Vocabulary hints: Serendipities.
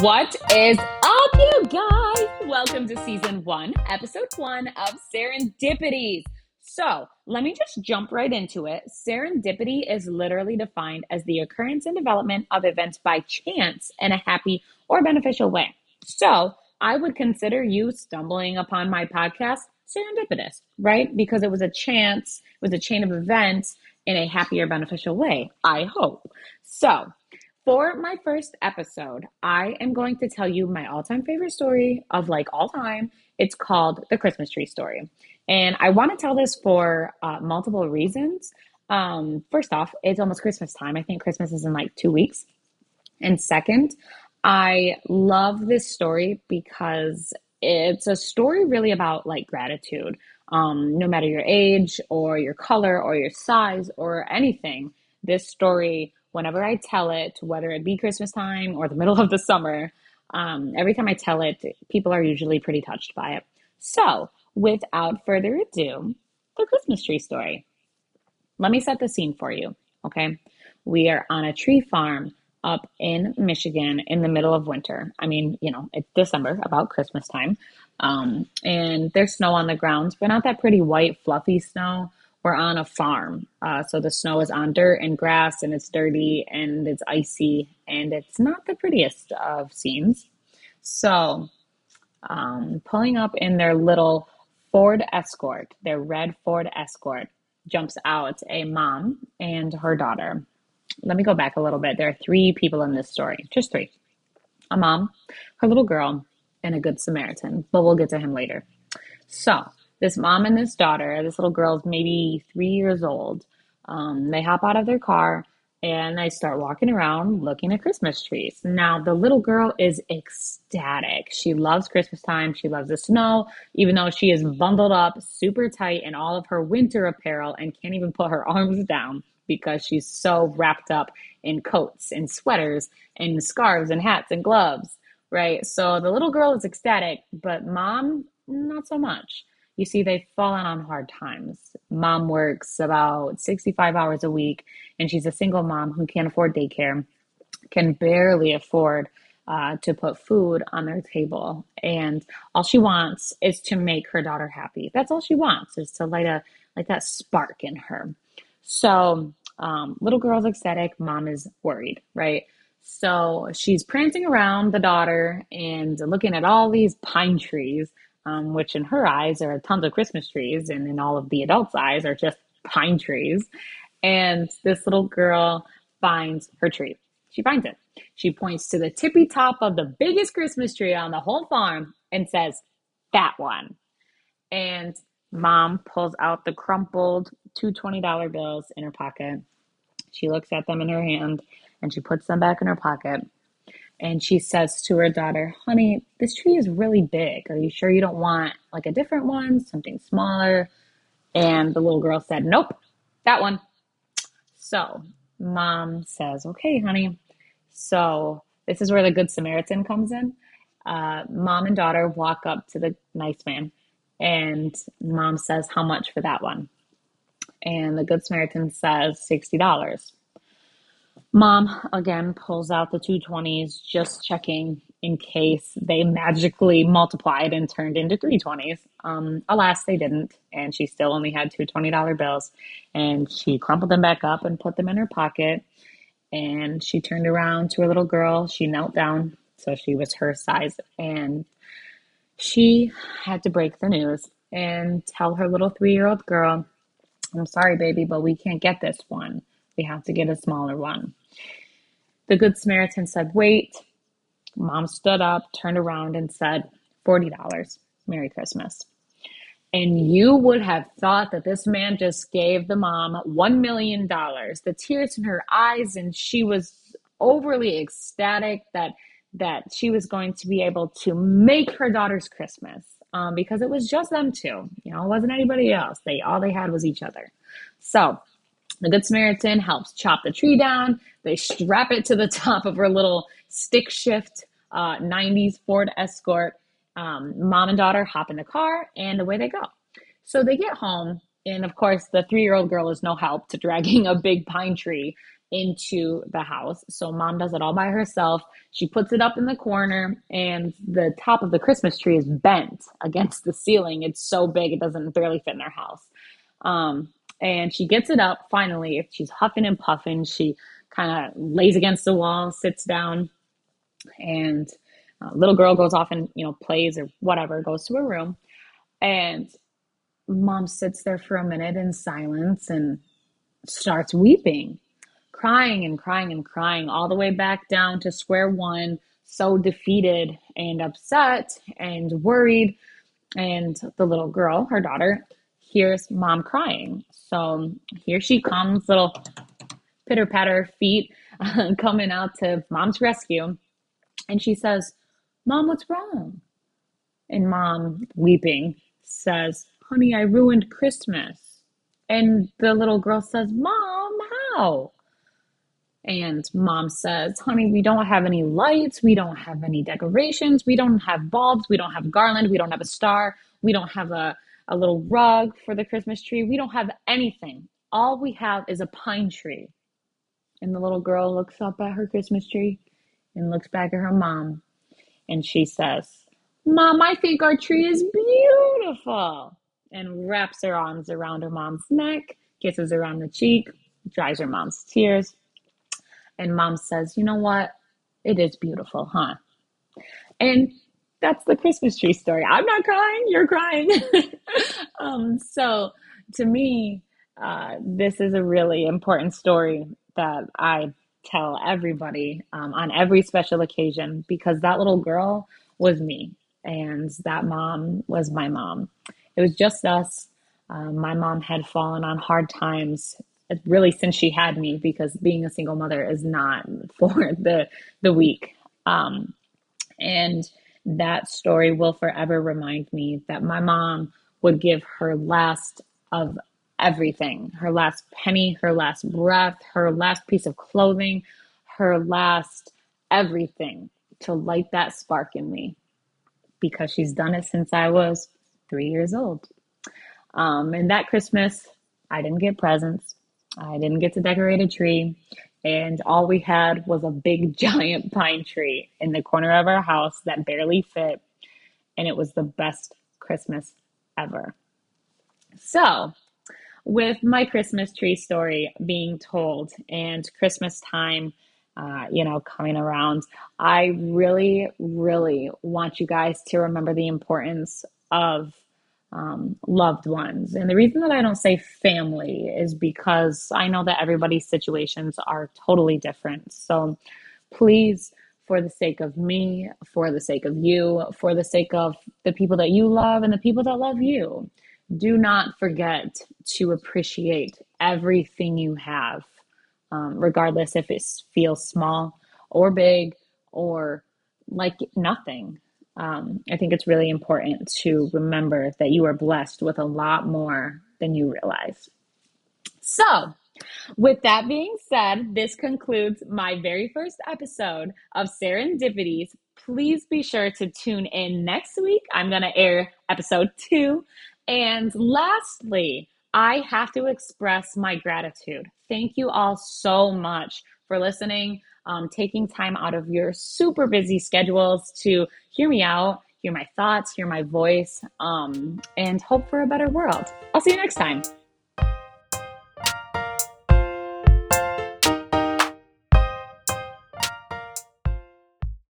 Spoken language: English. What is up, you guys? Welcome to season 1, episode 1 of Serendipities. So let me just jump right into it. Serendipity is literally defined as the occurrence and development of events by chance in a happy or beneficial way. So I would consider you stumbling upon my podcast serendipitous, right? Because it was a chance, it was a chain of events in a happy or beneficial way, I hope. So for my first episode, I am going to tell you my all-time favorite story of all time. It's called The Christmas Tree Story. And I want to tell this for multiple reasons. First off, it's almost Christmas time. I think Christmas is in 2 weeks. And second, I love this story because it's a story really about gratitude. No matter your age or your color or your size or anything, this story, whenever I tell it, whether it be Christmas time or the middle of the summer, every time I tell it, people are usually pretty touched by it. So without further ado, The Christmas Tree Story. Let me set the scene for you, okay? We are on a tree farm up in Michigan in the middle of winter. I mean, it's December, about Christmas time. And there's snow on the ground, but not that pretty white, fluffy snow. We're on a farm, so the snow is on dirt and grass, and it's dirty, and it's icy, and it's not the prettiest of scenes. So pulling up in their little Ford Escort, their red Ford Escort, jumps out a mom and her daughter. Let me go back a little bit. There are 3 people in this story, just 3. A mom, her little girl, and a good Samaritan, but we'll get to him later. So this mom and this daughter, this little girl's maybe 3 years old. They hop out of their car and they start walking around looking at Christmas trees. Now, the little girl is ecstatic. She loves Christmas time. She loves the snow, even though she is bundled up super tight in all of her winter apparel and can't even put her arms down because she's so wrapped up in coats and sweaters and scarves and hats and gloves, right? So the little girl is ecstatic, but mom, not so much. You see, they've fallen on hard times. Mom works about 65 hours a week, and she's a single mom who can't afford daycare, can barely afford to put food on their table. And all she wants is to make her daughter happy. That's all she wants, is to light that spark in her. So little girl's ecstatic, mom is worried, right? So she's prancing around the daughter and looking at all these pine trees, which in her eyes are tons of Christmas trees, and in all of the adults' eyes are just pine trees. And this little girl finds her tree. She finds it. She points to the tippy top of the biggest Christmas tree on the whole farm and says, "That one." And mom pulls out the crumpled two $20 bills in her pocket. She looks at them in her hand and she puts them back in her pocket. And she says to her daughter, "Honey, this tree is really big. Are you sure you don't want a different one, something smaller?" And the little girl said, "Nope, that one." So mom says, "Okay, honey." So this is where the Good Samaritan comes in. Mom and daughter walk up to the nice man, and mom says, "How much for that one?" And the Good Samaritan says, $60. Mom, again, pulls out the two 20s, just checking in case they magically multiplied and turned into three 20s. Alas, they didn't, and she still only had two $20 bills. And she crumpled them back up and put them in her pocket. And she turned around to her little girl. She knelt down, so she was her size. And she had to break the news and tell her little 3-year-old girl, "I'm sorry, baby, but we can't get this one. We have to get a smaller one." The Good Samaritan said, "Wait." Mom stood up, turned around, and said, $40. Merry Christmas. And you would have thought that this man just gave the mom $1 million. The tears in her eyes, and she was overly ecstatic that she was going to be able to make her daughter's Christmas, because it was just them two. It wasn't anybody else. All they had was each other. So the Good Samaritan helps chop the tree down. They strap it to the top of her little stick shift 90s Ford Escort. Mom and daughter hop in the car, and away they go. So they get home, And of course, the 3-year-old girl is no help to dragging a big pine tree into the house. So mom does it all by herself. She puts it up in the corner, and the top of the Christmas tree is bent against the ceiling. It's so big, it doesn't barely fit in their house. And she gets it up. Finally, if she's huffing and puffing, she kind of lays against the wall, sits down, and little girl goes off and, plays or whatever, goes to her room. And mom sits there for a minute in silence and starts weeping, crying and crying and crying all the way back down to square one, so defeated and upset and worried. And the little girl, her daughter, hears mom crying. So here she comes, little pitter-patter feet coming out to mom's rescue. And she says, "Mom, what's wrong?" And mom, weeping, says, "Honey, I ruined Christmas." And the little girl says, "Mom, how?" And mom says, "Honey, we don't have any lights. We don't have any decorations. We don't have bulbs. We don't have garland. We don't have a star. We don't have a little rug for the Christmas tree. We don't have anything. All we have is a pine tree." And the little girl looks up at her Christmas tree and looks back at her mom. And she says, "Mom, I think our tree is beautiful." And wraps her arms around her mom's neck, kisses her on the cheek, dries her mom's tears. And mom says, "You know what? It is beautiful, huh?" And that's the Christmas tree story. I'm not crying. You're crying. So to me, this is a really important story that I tell everybody on every special occasion, because that little girl was me. And that mom was my mom. It was just us. My mom had fallen on hard times really since she had me, because being a single mother is not for the weak. And that story will forever remind me that my mom would give her last of everything, her last penny, her last breath, her last piece of clothing, her last everything to light that spark in me, because she's done it since I was 3 years old. And that Christmas, I didn't get presents. I didn't get to decorate a tree. And all we had was a big giant pine tree in the corner of our house that barely fit. And it was the best Christmas ever. So with my Christmas tree story being told and Christmas time, coming around, I really, really want you guys to remember the importance of loved ones. And the reason that I don't say family is because I know that everybody's situations are totally different. So please, for the sake of me, for the sake of you, for the sake of the people that you love and the people that love you, do not forget to appreciate everything you have. Regardless if it feels small or big or like nothing. I think it's really important to remember that you are blessed with a lot more than you realize. So with that being said, this concludes my very first episode of Serendipities. Please be sure to tune in next week. I'm going to air episode 2. And lastly, I have to express my gratitude. Thank you all so much for listening, taking time out of your super busy schedules to hear me out, hear my thoughts, hear my voice, and hope for a better world. I'll see you next time.